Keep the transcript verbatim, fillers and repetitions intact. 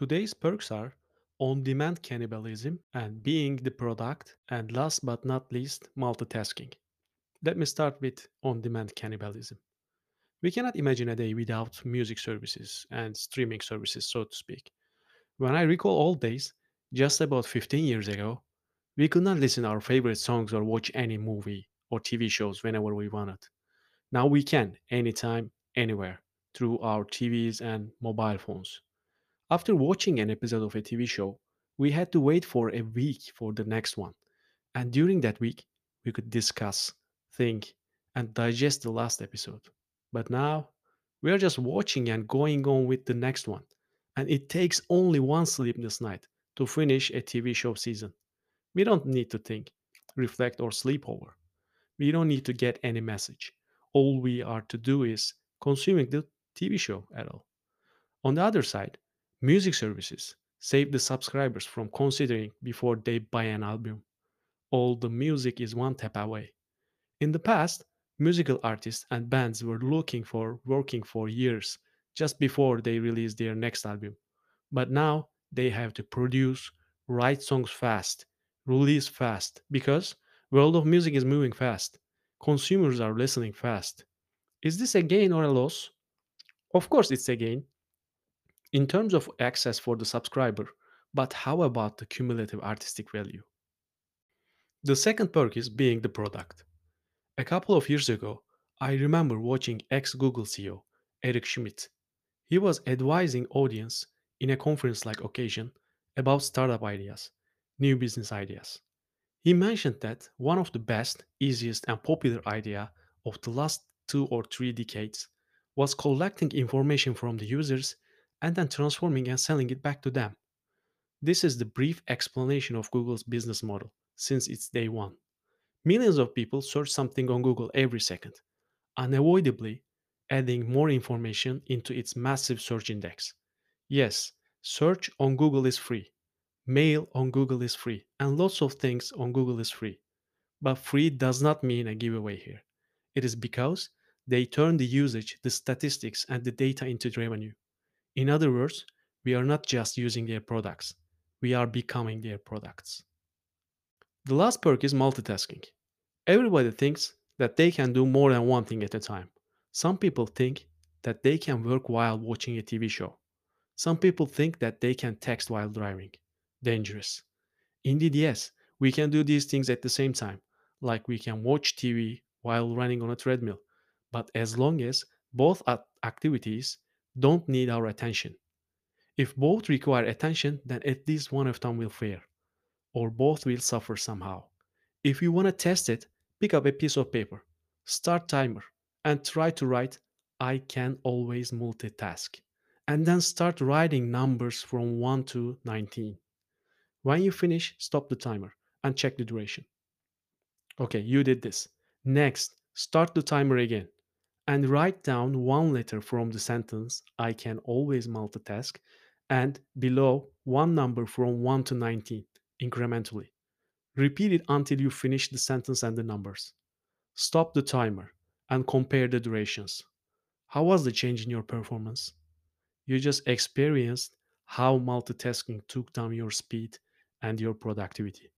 Today's perks are on-demand cannibalism and being the product, and last but not least, multitasking. Let me start with on-demand cannibalism. We cannot imagine a day without music services and streaming services, so to speak. When I recall old days, just about fifteen years ago, we could not listen to our favorite songs or watch any movie or T V shows whenever we wanted. Now we can, anytime, anywhere, through our T Vs and mobile phones. After watching an episode of a T V show, we had to wait for a week for the next one. And during that week, we could discuss, think, and digest the last episode. But now, we are just watching and going on with the next one. And it takes only one sleepless night to finish a T V show season. We don't need to think, reflect, or sleep over. We don't need to get any message. All we are to do is consuming the T V show at all. On the other side, music services save the subscribers from considering before they buy an album. All the music is one tap away. In the past, musical artists and bands were looking for working for years just before they released their next album. But now they have to produce, write songs fast, release fast, because world of music is moving fast. Consumers are listening fast. Is this a gain or a loss? Of course it's a gain in terms of access for the subscriber, but how about the cumulative artistic value? The second perk is being the product. A couple of years ago, I remember watching ex-Google C E O Eric Schmidt. He was advising audience in a conference-like occasion about startup ideas, new business ideas. He mentioned that one of the best, easiest, and popular idea of the last two or three decades was collecting information from the users and then transforming and selling it back to them. This is the brief explanation of Google's business model since its day one. Millions of people search something on Google every second, unavoidably adding more information into its massive search index. Yes, search on Google is free, mail on Google is free, and lots of things on Google is free. But free does not mean a giveaway here. It is because they turn the usage, the statistics, and the data into revenue. In other words, we are not just using their products, we are becoming their products. The last perk is multitasking. Everybody thinks that they can do more than one thing at a time. Some people think that they can work while watching a T V show. Some people think that they can text while driving. Dangerous. Indeed, yes, we can do these things at the same time, like we can watch T V while running on a treadmill, but as long as both activities don't need our attention. If both require attention, then at least one of them will fail, or both will suffer somehow. If you want to test it, pick up a piece of paper, start timer, and try to write, "I can always multitask," and then start writing numbers from one to nineteen. When you finish, stop the timer and check the duration. Okay, you did this. Next, start the timer again and write down one letter from the sentence, "I can always multitask," and below one number from one to nineteen. Incrementally. Repeat it until you finish the sentence and the numbers. Stop the timer and compare the durations. How was the change in your performance? You just experienced how multitasking took down your speed and your productivity.